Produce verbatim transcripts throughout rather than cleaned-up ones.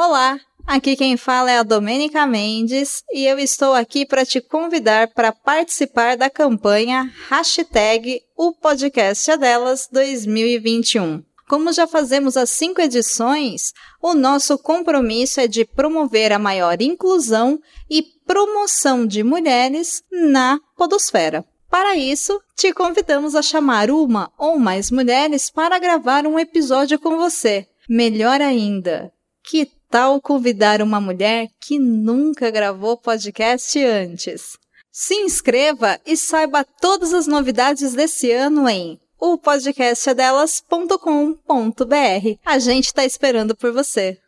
Olá, aqui quem fala é a Domênica Mendes e eu estou aqui para te convidar para participar da campanha hashtag O Podcast é Delas dois mil e vinte e um. Como já fazemos as cinco edições, o nosso compromisso é de promover a maior inclusão e promoção de mulheres na podosfera. Para isso, te convidamos a chamar uma ou mais mulheres para gravar um episódio com você. Melhor ainda, que tal convidar uma mulher que nunca gravou podcast antes? Se inscreva e saiba todas as novidades desse ano em o podcast é delas ponto com ponto br. A gente está esperando por você.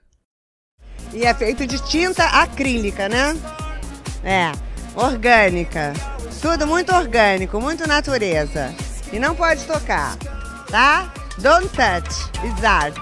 E é feito de tinta acrílica, né? É, orgânica. Tudo muito orgânico, muito natureza. E não pode tocar, tá? Don't touch, it's art.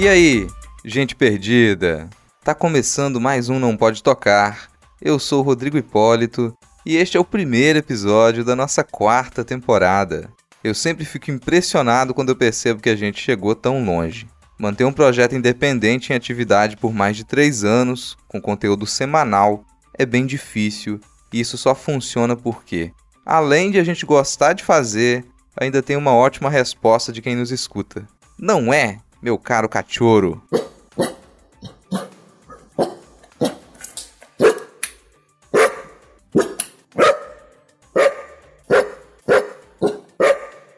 E aí, gente perdida? Tá começando mais um Não Pode Tocar. Eu sou o Rodrigo Hipólito e este é o primeiro episódio da nossa quarta temporada. Eu sempre fico impressionado quando eu percebo que a gente chegou tão longe. Manter um projeto independente em atividade por mais de três anos, com conteúdo semanal, é bem difícil e isso só funciona porque, além de a gente gostar de fazer, ainda tem uma ótima resposta de quem nos escuta. Não é, meu caro cachorro?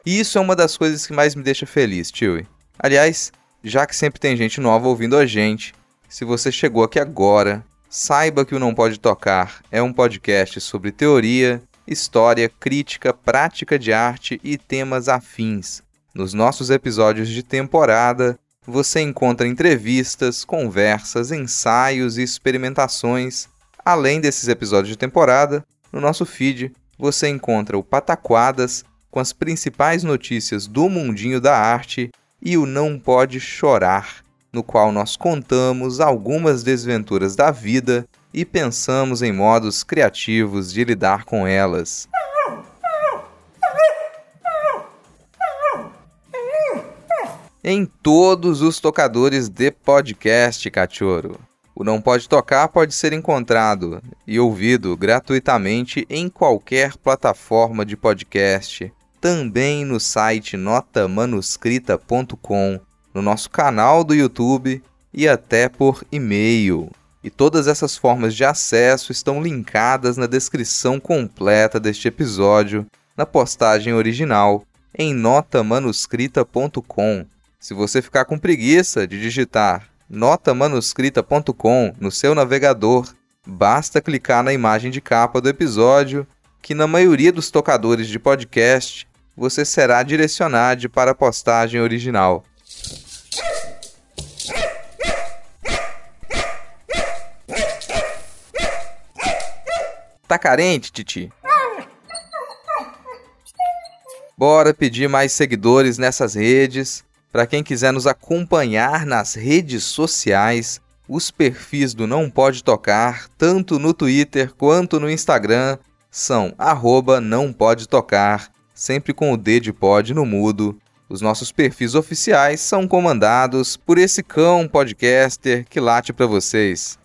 E isso é uma das coisas que mais me deixa feliz, Chewie. Aliás, já que sempre tem gente nova ouvindo a gente, se você chegou aqui agora, saiba que o Não Pode Tocar é um podcast sobre teoria, história, crítica, prática de arte e temas afins. Nos nossos episódios de temporada, você encontra entrevistas, conversas, ensaios e experimentações. Além desses episódios de temporada, no nosso feed você encontra o Patacoadas, com as principais notícias do mundinho da arte, e o Não Pode Chorar, no qual nós contamos algumas desventuras da vida e pensamos em modos criativos de lidar com elas. Em todos os tocadores de podcast, cachorro. O Não Pode Tocar pode ser encontrado e ouvido gratuitamente em qualquer plataforma de podcast. Também no site nota manuscrita ponto com, no nosso canal do YouTube e até por e-mail. E todas essas formas de acesso estão linkadas na descrição completa deste episódio, na postagem original, em nota manuscrita ponto com. Se você ficar com preguiça de digitar nota manuscrita ponto com no seu navegador, basta clicar na imagem de capa do episódio, que na maioria dos tocadores de podcast, você será direcionado para a postagem original. Tá carente, Titi? Bora pedir mais seguidores nessas redes. Para quem quiser nos acompanhar nas redes sociais, os perfis do Não Pode Tocar, tanto no Twitter quanto no Instagram, são arroba Não Pode Tocar, sempre com o D de pod no mudo. Os nossos perfis oficiais são comandados por esse cão podcaster que late para vocês.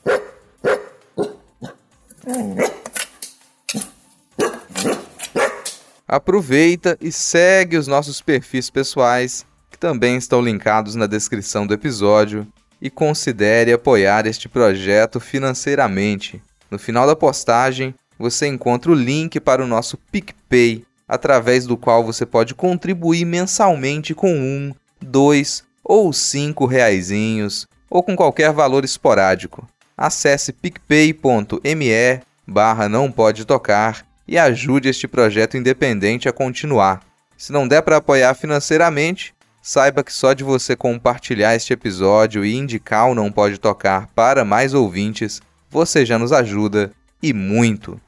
Aproveita e segue os nossos perfis pessoais, que também estão linkados na descrição do episódio, e considere apoiar este projeto financeiramente. No final da postagem, você encontra o link para o nosso PicPay, através do qual você pode contribuir mensalmente com um, dois ou cinco reaisinhos, ou com qualquer valor esporádico. Acesse picpay.me barra não pode tocar e ajude este projeto independente a continuar. Se não der para apoiar financeiramente, saiba que só de você compartilhar este episódio e indicar o Não Pode Tocar para mais ouvintes, você já nos ajuda, e muito.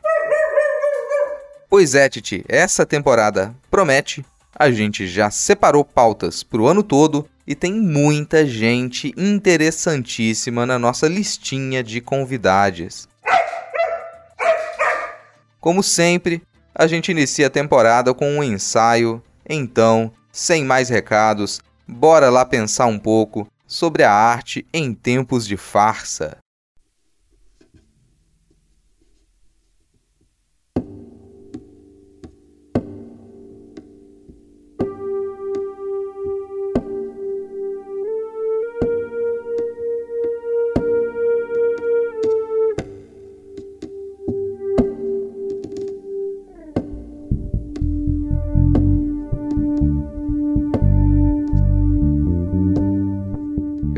Pois é, Titi, essa temporada promete. A gente já separou pautas para o ano todo e tem muita gente interessantíssima na nossa listinha de convidados. Como sempre, a gente inicia a temporada com um ensaio, então, sem mais recados, bora lá pensar um pouco sobre a arte em tempos de farsa.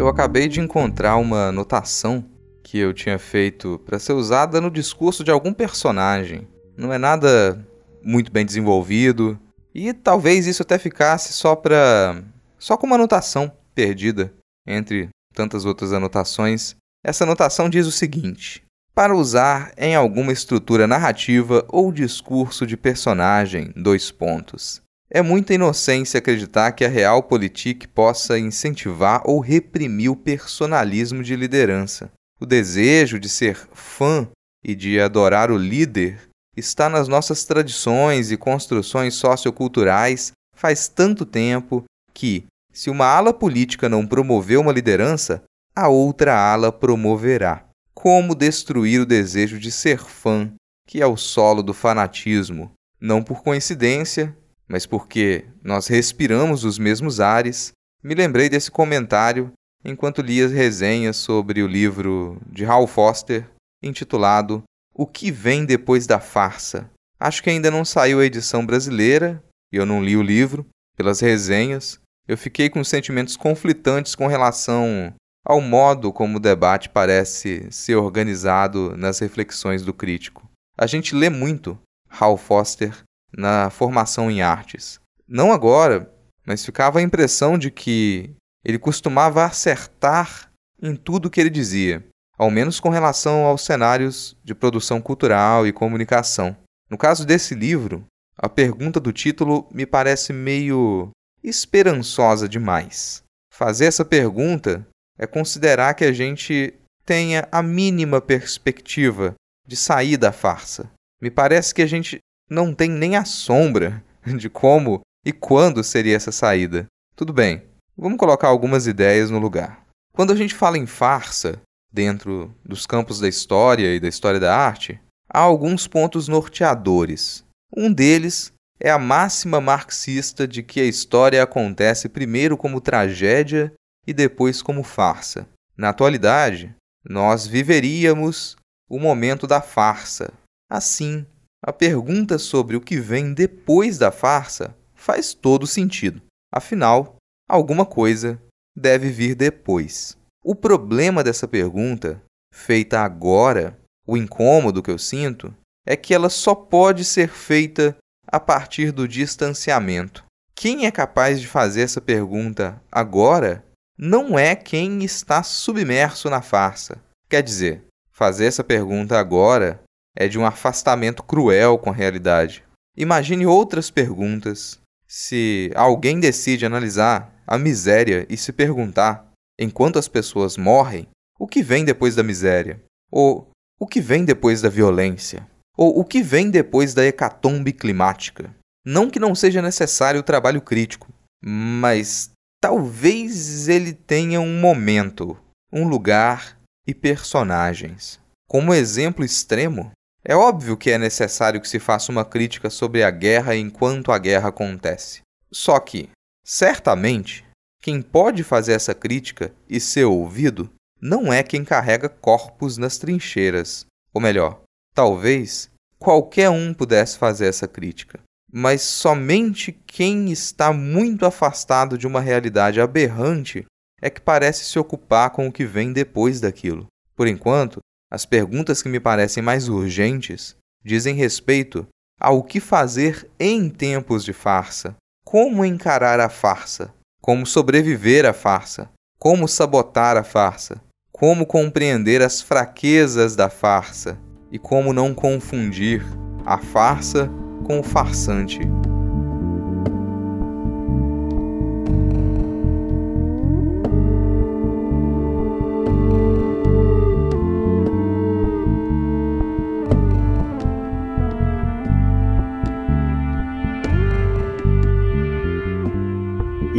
Acabei de encontrar uma anotação que eu tinha feito para ser usada no discurso de algum personagem. Não é nada muito bem desenvolvido e talvez isso até ficasse só para só com uma anotação perdida entre tantas outras anotações. Essa anotação diz o seguinte: para usar em alguma estrutura narrativa ou discurso de personagem, dois pontos. É muita inocência acreditar que a Realpolitik possa incentivar ou reprimir o personalismo de liderança. O desejo de ser fã e de adorar o líder está nas nossas tradições e construções socioculturais faz tanto tempo que, se uma ala política não promover uma liderança, a outra ala promoverá. Como destruir o desejo de ser fã, que é o solo do fanatismo? Não por coincidência, mas porque nós respiramos os mesmos ares, me lembrei desse comentário enquanto li as resenhas sobre o livro de Hal Foster, intitulado O que vem depois da farsa? Acho que ainda não saiu a edição brasileira, e eu não li o livro. Pelas resenhas, eu fiquei com sentimentos conflitantes com relação ao modo como o debate parece ser organizado nas reflexões do crítico. A gente lê muito Hal Foster na formação em artes. Não agora, mas ficava a impressão de que ele costumava acertar em tudo o que ele dizia, ao menos com relação aos cenários de produção cultural e comunicação. No caso desse livro, a pergunta do título me parece meio esperançosa demais. Fazer essa pergunta é considerar que a gente tenha a mínima perspectiva de sair da farsa. Me parece que a gente não tem nem a sombra de como e quando seria essa saída. Tudo bem, vamos colocar algumas ideias no lugar. Quando a gente fala em farsa, dentro dos campos da história e da história da arte, há alguns pontos norteadores. Um deles é a máxima marxista de que a história acontece primeiro como tragédia e depois como farsa. Na atualidade, nós viveríamos o momento da farsa. Assim, a pergunta sobre o que vem depois da farsa faz todo sentido. Afinal, alguma coisa deve vir depois. O problema dessa pergunta, feita agora, o incômodo que eu sinto, é que ela só pode ser feita a partir do distanciamento. Quem é capaz de fazer essa pergunta agora não é quem está submerso na farsa. Quer dizer, fazer essa pergunta agora é de um afastamento cruel com a realidade. Imagine outras perguntas. Se alguém decide analisar a miséria e se perguntar, enquanto as pessoas morrem, o que vem depois da miséria? Ou o que vem depois da violência? Ou o que vem depois da hecatombe climática? Não que não seja necessário o trabalho crítico, mas talvez ele tenha um momento, um lugar e personagens. Como exemplo extremo, é óbvio que é necessário que se faça uma crítica sobre a guerra enquanto a guerra acontece. Só que, certamente, quem pode fazer essa crítica e ser ouvido não é quem carrega corpos nas trincheiras. Ou melhor, talvez qualquer um pudesse fazer essa crítica. Mas somente quem está muito afastado de uma realidade aberrante é que parece se ocupar com o que vem depois daquilo. Por enquanto, as perguntas que me parecem mais urgentes dizem respeito ao que fazer em tempos de farsa. Como encarar a farsa? Como sobreviver à farsa? Como sabotar a farsa? Como compreender as fraquezas da farsa? E como não confundir a farsa com o farsante?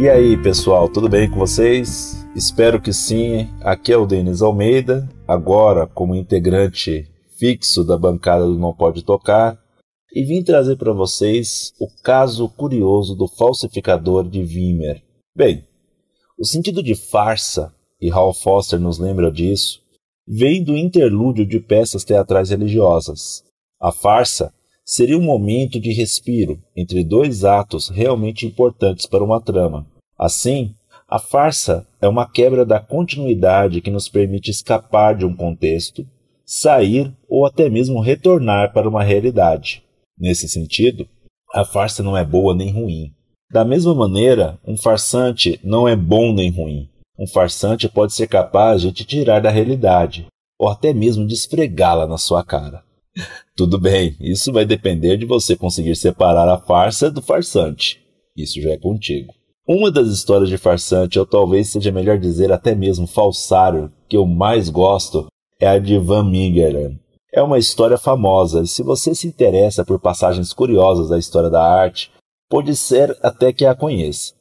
E aí pessoal, tudo bem com vocês? Espero que sim. Aqui é o Denis Almeida, agora como integrante fixo da bancada do Não Pode Tocar, e vim trazer para vocês o caso curioso do falsificador de Vermeer. Bem, o sentido de farsa, e Hal Foster nos lembra disso, vem do interlúdio de peças teatrais religiosas. A farsa seria um momento de respiro entre dois atos realmente importantes para uma trama. Assim, a farsa é uma quebra da continuidade que nos permite escapar de um contexto, sair ou até mesmo retornar para uma realidade. Nesse sentido, a farsa não é boa nem ruim. Da mesma maneira, um farsante não é bom nem ruim. Um farsante pode ser capaz de te tirar da realidade, ou até mesmo de esfregá-la na sua cara. Tudo bem, isso vai depender de você conseguir separar a farsa do farsante. Isso já é contigo. Uma das histórias de farsante, ou talvez seja melhor dizer até mesmo falsário, que eu mais gosto, é a de Van Meegeren. É uma história famosa, e se você se interessa por passagens curiosas da história da arte, pode ser até que a conheça.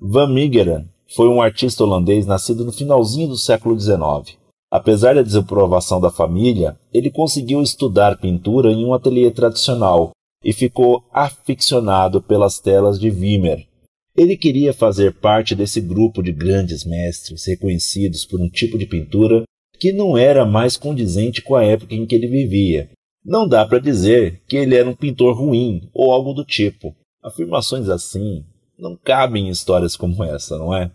Van Meegeren foi um artista holandês nascido no finalzinho do século dezenove. Apesar da desaprovação da família, ele conseguiu estudar pintura em um ateliê tradicional e ficou aficionado pelas telas de Vermeer. Ele queria fazer parte desse grupo de grandes mestres reconhecidos por um tipo de pintura que não era mais condizente com a época em que ele vivia. Não dá para dizer que ele era um pintor ruim ou algo do tipo. Afirmações assim não cabem em histórias como essa, não é?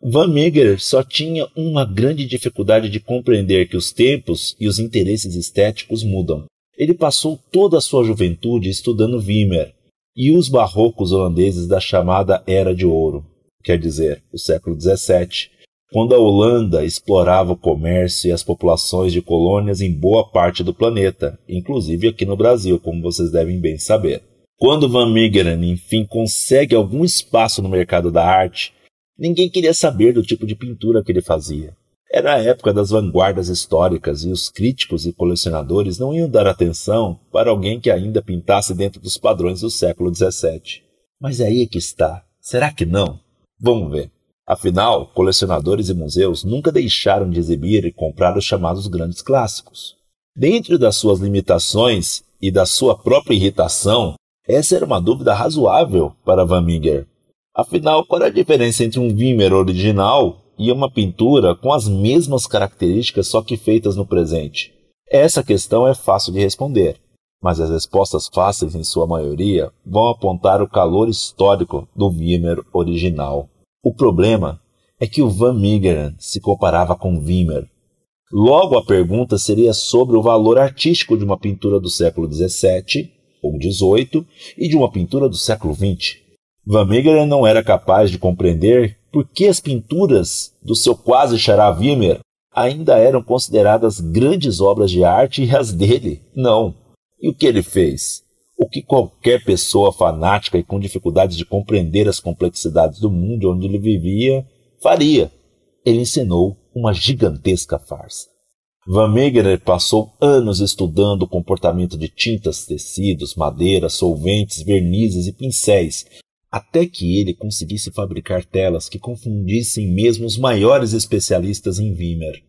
Van Meegeren só tinha uma grande dificuldade de compreender que os tempos e os interesses estéticos mudam. Ele passou toda a sua juventude estudando Vermeer e os barrocos holandeses da chamada Era de Ouro, quer dizer, o século dezessete, quando a Holanda explorava o comércio e as populações de colônias em boa parte do planeta, inclusive aqui no Brasil, como vocês devem bem saber. Quando Van Meegeren, enfim, consegue algum espaço no mercado da arte, ninguém queria saber do tipo de pintura que ele fazia. Era a época das vanguardas históricas e os críticos e colecionadores não iam dar atenção para alguém que ainda pintasse dentro dos padrões do século dezessete. Mas aí é que está. Será que não? Vamos ver. Afinal, colecionadores e museus nunca deixaram de exibir e comprar os chamados grandes clássicos. Dentro das suas limitações e da sua própria irritação, essa era uma dúvida razoável para Van Meegeren. Afinal, qual é a diferença entre um Vermeer original e uma pintura com as mesmas características, só que feitas no presente? Essa questão é fácil de responder, mas as respostas fáceis, em sua maioria, vão apontar o calor histórico do Vermeer original. O problema é que o Van Meegeren se comparava com Vermeer. Logo, a pergunta seria sobre o valor artístico de uma pintura do século dezessete ou dezoito e de uma pintura do século vinte. Van Meegeren não era capaz de compreender por que as pinturas do seu quase xará Vermeer ainda eram consideradas grandes obras de arte e as dele não. E o que ele fez? O que qualquer pessoa fanática e com dificuldades de compreender as complexidades do mundo onde ele vivia faria? Ele ensinou uma gigantesca farsa. Van Meegeren passou anos estudando o comportamento de tintas, tecidos, madeiras, solventes, vernizes e pincéis, até que ele conseguisse fabricar telas que confundissem mesmo os maiores especialistas em Vermeer.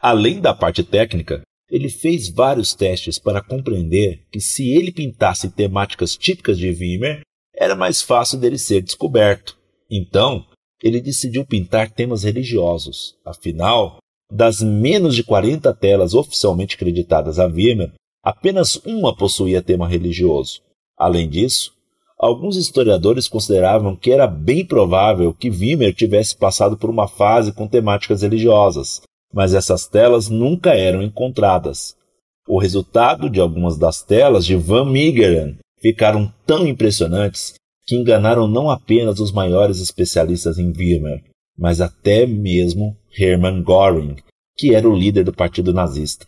Além da parte técnica, ele fez vários testes para compreender que se ele pintasse temáticas típicas de Vermeer, era mais fácil dele ser descoberto. Então, ele decidiu pintar temas religiosos. Afinal, das menos de quarenta telas oficialmente creditadas a Vermeer, apenas uma possuía tema religioso. Além disso, alguns historiadores consideravam que era bem provável que Vermeer tivesse passado por uma fase com temáticas religiosas, mas essas telas nunca eram encontradas. O resultado de algumas das telas de Van Meegeren ficaram tão impressionantes que enganaram não apenas os maiores especialistas em Vermeer, mas até mesmo Hermann Göring, que era o líder do partido nazista.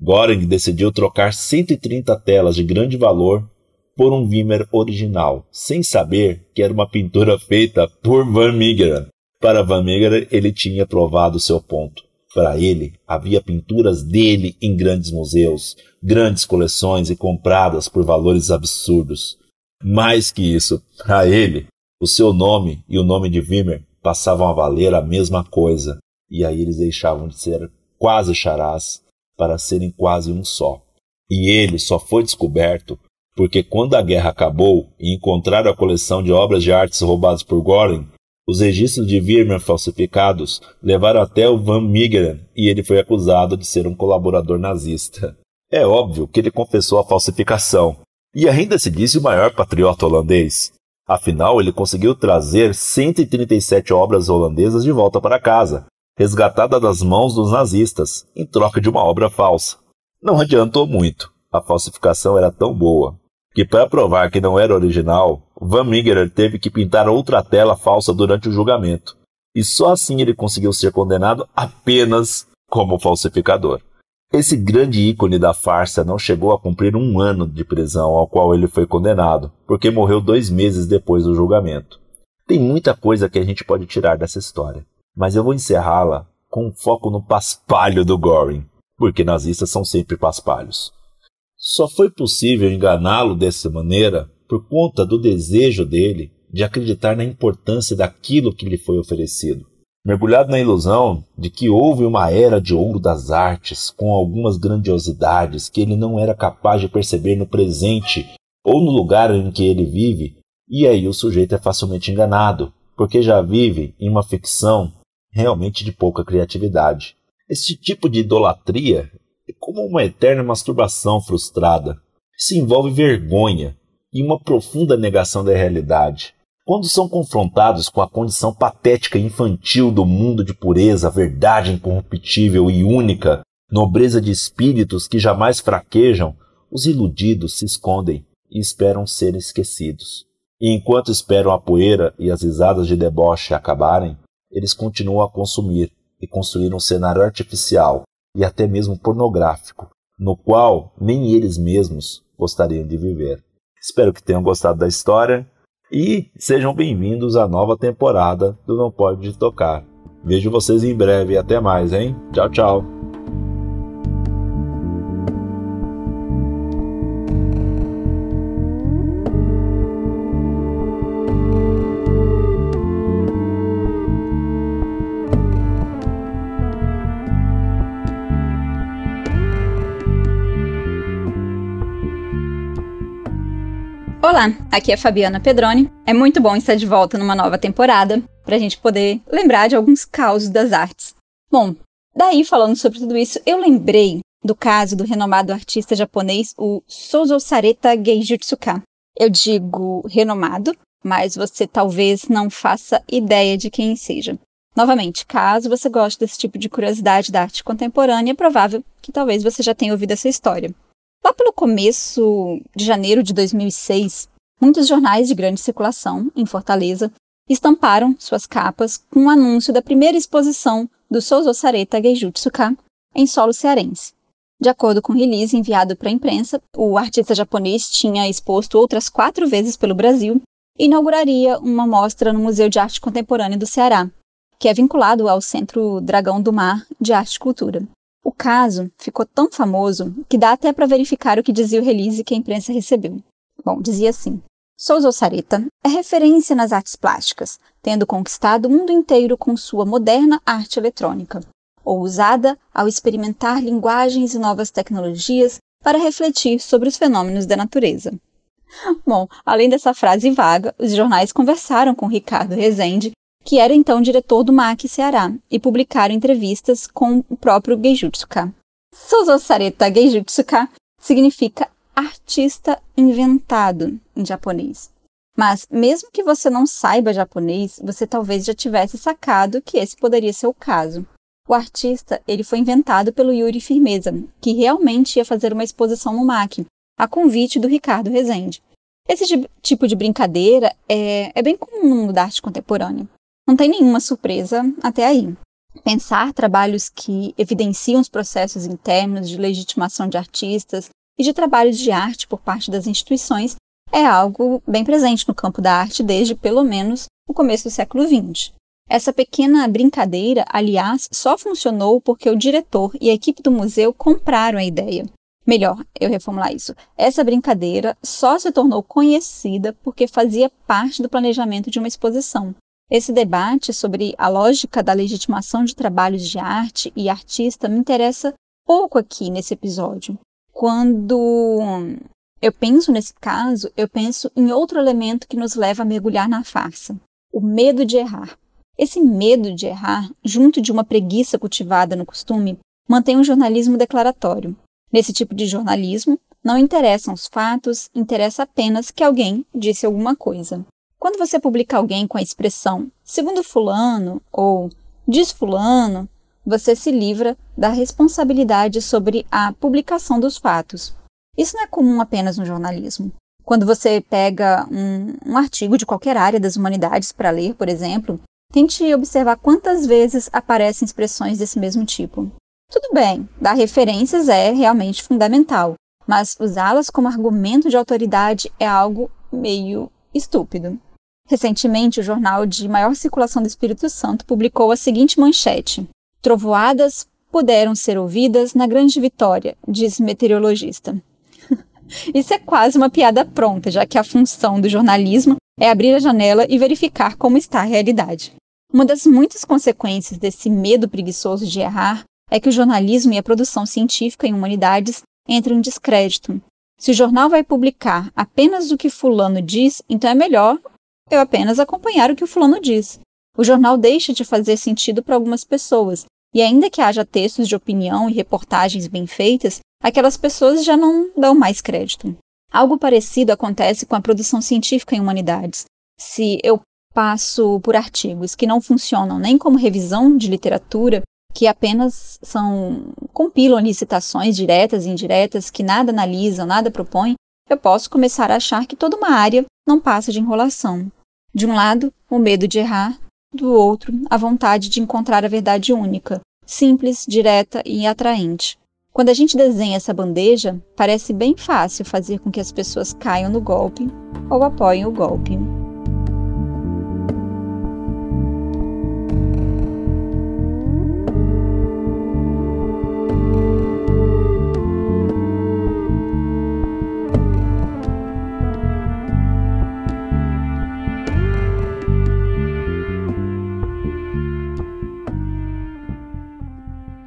Göring decidiu trocar cento e trinta telas de grande valor por um Vermeer original, sem saber que era uma pintura feita por Van Meegeren. Para Van Meegeren, ele tinha provado seu ponto. Para ele, havia pinturas dele em grandes museus, grandes coleções e compradas por valores absurdos. Mais que isso, para ele, o seu nome e o nome de Vermeer passavam a valer a mesma coisa, e aí eles deixavam de ser quase charás para serem quase um só. E ele só foi descoberto porque, quando a guerra acabou e encontraram a coleção de obras de artes roubadas por Göring, os registros de Vermeer falsificados levaram até o Van Meegeren, e ele foi acusado de ser um colaborador nazista. É óbvio que ele confessou a falsificação, e ainda se disse o maior patriota holandês. Afinal, ele conseguiu trazer cento e trinta e sete obras holandesas de volta para casa, resgatada das mãos dos nazistas, em troca de uma obra falsa. Não adiantou muito, a falsificação era tão boa que, para provar que não era original, Van Meegeren teve que pintar outra tela falsa durante o julgamento. E só assim ele conseguiu ser condenado apenas como falsificador. Esse grande ícone da farsa não chegou a cumprir um ano de prisão ao qual ele foi condenado, porque morreu dois meses depois do julgamento. Tem muita coisa que a gente pode tirar dessa história, mas eu vou encerrá-la com um foco no paspalho do Göring, porque nazistas são sempre paspalhos. Só foi possível enganá-lo dessa maneira por conta do desejo dele de acreditar na importância daquilo que lhe foi oferecido. Mergulhado na ilusão de que houve uma era de ouro das artes, com algumas grandiosidades que ele não era capaz de perceber no presente ou no lugar em que ele vive, e aí o sujeito é facilmente enganado, porque já vive em uma ficção realmente de pouca criatividade. Este tipo de idolatria é como uma eterna masturbação frustrada. Se envolve vergonha e uma profunda negação da realidade. Quando são confrontados com a condição patética e infantil do mundo de pureza, verdade incorruptível e única, nobreza de espíritos que jamais fraquejam, os iludidos se escondem e esperam ser esquecidos. E enquanto esperam a poeira e as risadas de deboche acabarem, eles continuam a consumir e construir um cenário artificial e até mesmo pornográfico, no qual nem eles mesmos gostariam de viver. Espero que tenham gostado da história e sejam bem-vindos à nova temporada do Não Pode Tocar. Vejo vocês em breve e até mais, hein? Tchau, tchau! Olá, aqui é a Fabiana Pedroni. É muito bom estar de volta numa nova temporada para a gente poder lembrar de alguns causos das artes. Bom, daí falando sobre tudo isso, eu lembrei do caso do renomado artista japonês, o Souzou Sareta Geijutsuka. Eu digo renomado, mas você talvez não faça ideia de quem seja. Novamente, caso você goste desse tipo de curiosidade da arte contemporânea, é provável que talvez você já tenha ouvido essa história. Lá pelo começo de janeiro de dois mil e seis, muitos jornais de grande circulação, em Fortaleza, estamparam suas capas com um anúncio da primeira exposição do Souzou Sareta Geijutsuka em solo cearense. De acordo com o release enviado para a imprensa, o artista japonês tinha exposto outras quatro vezes pelo Brasil e inauguraria uma mostra no Museu de Arte Contemporânea do Ceará, que é vinculado ao Centro Dragão do Mar de Arte e Cultura. O caso ficou tão famoso que dá até para verificar o que dizia o release que a imprensa recebeu. Bom, dizia assim: Souzou Sareta é referência nas artes plásticas, tendo conquistado o mundo inteiro com sua moderna arte eletrônica, ousada ao experimentar linguagens e novas tecnologias para refletir sobre os fenômenos da natureza. Bom, além dessa frase vaga, os jornais conversaram com Ricardo Rezende, que era então diretor do M A C Ceará, e publicaram entrevistas com o próprio Geijutsuka. Souzou Sareta Geijutsuka significa artista inventado em japonês. Mas mesmo que você não saiba japonês, você talvez já tivesse sacado que esse poderia ser o caso. O artista ele foi inventado pelo Yuri Firmeza, que realmente ia fazer uma exposição no M A C, a convite do Ricardo Rezende. Esse tipo de brincadeira é, é bem comum no mundo da arte contemporânea. Não tem nenhuma surpresa até aí. Pensar trabalhos que evidenciam os processos internos de legitimação de artistas e de trabalhos de arte por parte das instituições é algo bem presente no campo da arte desde, pelo menos, o começo do século vinte. Essa pequena brincadeira, aliás, só funcionou porque o diretor e a equipe do museu compraram a ideia. Melhor, eu reformular isso. Essa brincadeira só se tornou conhecida porque fazia parte do planejamento de uma exposição. Esse debate sobre a lógica da legitimação de trabalhos de arte e artista me interessa pouco aqui nesse episódio. Quando eu penso nesse caso, eu penso em outro elemento que nos leva a mergulhar na farsa: o medo de errar. Esse medo de errar, junto de uma preguiça cultivada no costume, mantém um jornalismo declaratório. Nesse tipo de jornalismo, não interessam os fatos, interessa apenas que alguém disse alguma coisa. Quando você publica alguém com a expressão "segundo fulano" ou "diz fulano", você se livra da responsabilidade sobre a publicação dos fatos. Isso não é comum apenas no jornalismo. Quando você pega um, um artigo de qualquer área das humanidades para ler, por exemplo, tente observar quantas vezes aparecem expressões desse mesmo tipo. Tudo bem, dar referências é realmente fundamental, mas usá-las como argumento de autoridade é algo meio estúpido. Recentemente, o jornal de maior circulação do Espírito Santo publicou a seguinte manchete: "Trovoadas puderam ser ouvidas na Grande Vitória", diz meteorologista. Isso é quase uma piada pronta, já que a função do jornalismo é abrir a janela e verificar como está a realidade. Uma das muitas consequências desse medo preguiçoso de errar é que o jornalismo e a produção científica em humanidades entram em descrédito. Se o jornal vai publicar apenas o que fulano diz, então é melhor eu apenas acompanhar o que o fulano diz. O jornal deixa de fazer sentido para algumas pessoas, e ainda que haja textos de opinião e reportagens bem feitas, aquelas pessoas já não dão mais crédito. Algo parecido acontece com a produção científica em humanidades. Se eu passo por artigos que não funcionam nem como revisão de literatura, que apenas são, compilam ali citações diretas e indiretas, que nada analisam, nada propõem, eu posso começar a achar que toda uma área não passa de enrolação. De um lado, o medo de errar; do outro, a vontade de encontrar a verdade única, simples, direta e atraente. Quando a gente desenha essa bandeja, parece bem fácil fazer com que as pessoas caiam no golpe ou apoiem o golpe.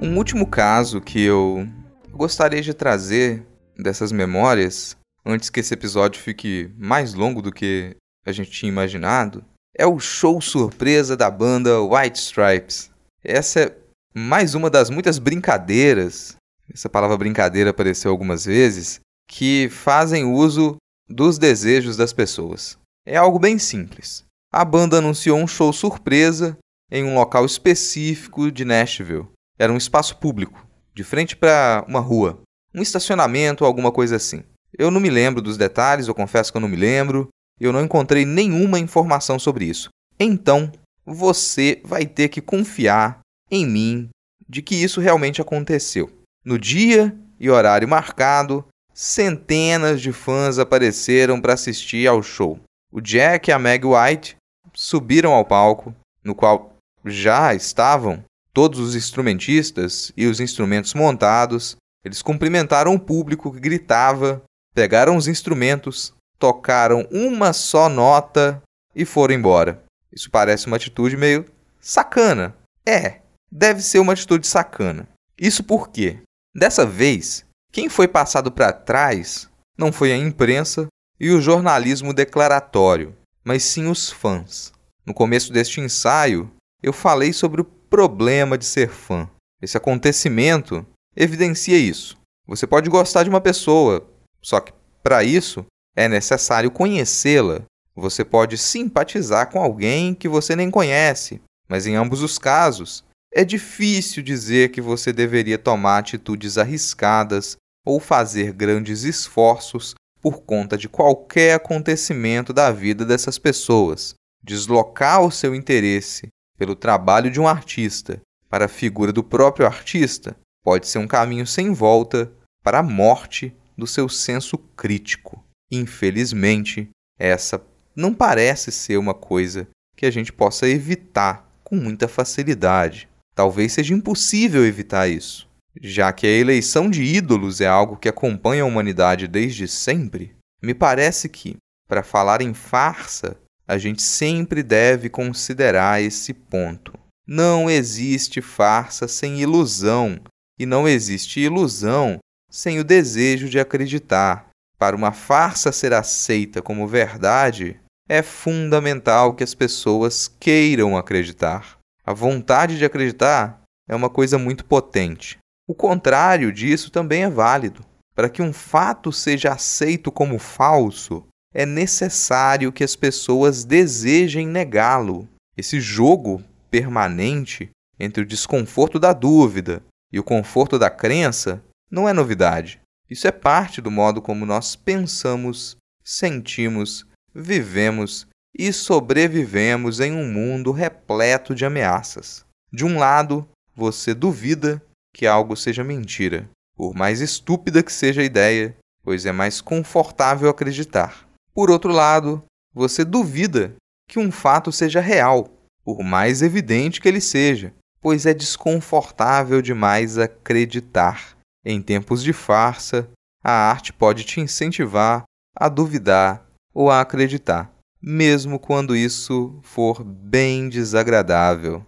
Um último caso que eu gostaria de trazer dessas memórias, antes que esse episódio fique mais longo do que a gente tinha imaginado, é o show surpresa da banda White Stripes. Essa é mais uma das muitas brincadeiras, essa palavra brincadeira apareceu algumas vezes, que fazem uso dos desejos das pessoas. É algo bem simples. A banda anunciou um show surpresa em um local específico de Nashville. Era um espaço público, de frente para uma rua, um estacionamento ou alguma coisa assim. Eu não me lembro dos detalhes, eu confesso que eu não me lembro, eu não encontrei nenhuma informação sobre isso. Então, você vai ter que confiar em mim de que isso realmente aconteceu. No dia e horário marcado, centenas de fãs apareceram para assistir ao show. O Jack e a Meg White subiram ao palco, no qual já estavam todos os instrumentistas e os instrumentos montados. Eles cumprimentaram o público que gritava, pegaram os instrumentos, tocaram uma só nota e foram embora. Isso parece uma atitude meio sacana. É, deve ser uma atitude sacana. Isso porque, dessa vez, quem foi passado para trás não foi a imprensa e o jornalismo declaratório, mas sim os fãs. No começo deste ensaio, eu falei sobre o problema de ser fã. Esse acontecimento evidencia isso. Você pode gostar de uma pessoa, só que para isso é necessário conhecê-la. Você pode simpatizar com alguém que você nem conhece, mas em ambos os casos é difícil dizer que você deveria tomar atitudes arriscadas ou fazer grandes esforços por conta de qualquer acontecimento da vida dessas pessoas. Deslocar o seu interesse pelo trabalho de um artista para a figura do próprio artista pode ser um caminho sem volta para a morte do seu senso crítico. Infelizmente, essa não parece ser uma coisa que a gente possa evitar com muita facilidade. Talvez seja impossível evitar isso, já que a eleição de ídolos é algo que acompanha a humanidade desde sempre. Me parece que, para falar em farsa, A gente sempre deve considerar esse ponto. Não existe farsa sem ilusão, e não existe ilusão sem o desejo de acreditar. Para uma farsa ser aceita como verdade, é fundamental que as pessoas queiram acreditar. A vontade de acreditar é uma coisa muito potente. O contrário disso também é válido. Para que um fato seja aceito como falso, é necessário que as pessoas desejem negá-lo. Esse jogo permanente entre o desconforto da dúvida e o conforto da crença não é novidade. Isso é parte do modo como nós pensamos, sentimos, vivemos e sobrevivemos em um mundo repleto de ameaças. De um lado, você duvida que algo seja mentira, por mais estúpida que seja a ideia, pois é mais confortável acreditar. Por outro lado, você duvida que um fato seja real, por mais evidente que ele seja, pois é desconfortável demais acreditar. Em tempos de farsa, a arte pode te incentivar a duvidar ou a acreditar, mesmo quando isso for bem desagradável.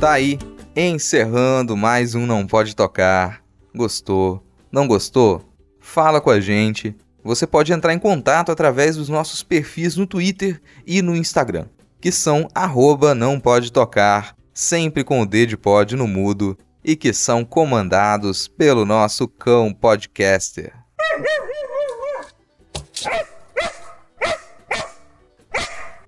Tá aí, encerrando mais um Não Pode Tocar. Gostou? Não gostou? Fala com a gente. Você pode entrar em contato através dos nossos perfis no Twitter e no Instagram, que são arroba não pode tocar, sempre com o D de pod no mudo, e que são comandados pelo nosso cão podcaster.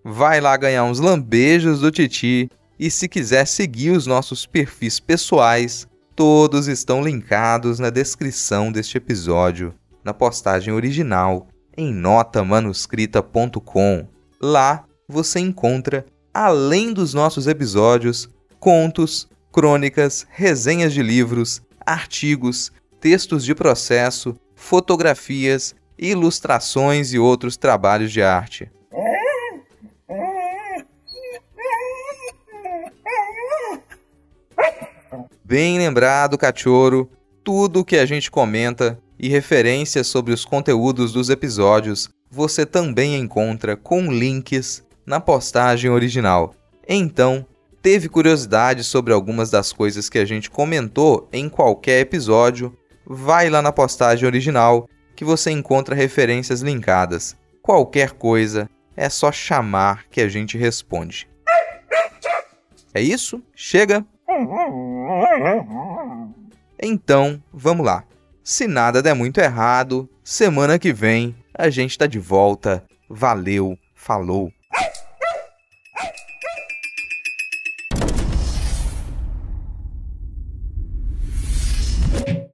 Vai lá ganhar uns lambejos do Titi. E se quiser seguir os nossos perfis pessoais, todos estão linkados na descrição deste episódio, na postagem original, em nota manuscrita ponto com. Lá você encontra, além dos nossos episódios, contos, crônicas, resenhas de livros, artigos, textos de processo, fotografias, ilustrações e outros trabalhos de arte. Bem lembrado, cachorro, tudo o que a gente comenta e referências sobre os conteúdos dos episódios você também encontra com links na postagem original. Então, teve curiosidade sobre algumas das coisas que a gente comentou em qualquer episódio? Vai lá na postagem original que você encontra referências linkadas. Qualquer coisa, é só chamar que a gente responde. É isso? Chega! Então, vamos lá. Se nada der muito errado, semana que vem a gente tá de volta. Valeu, falou.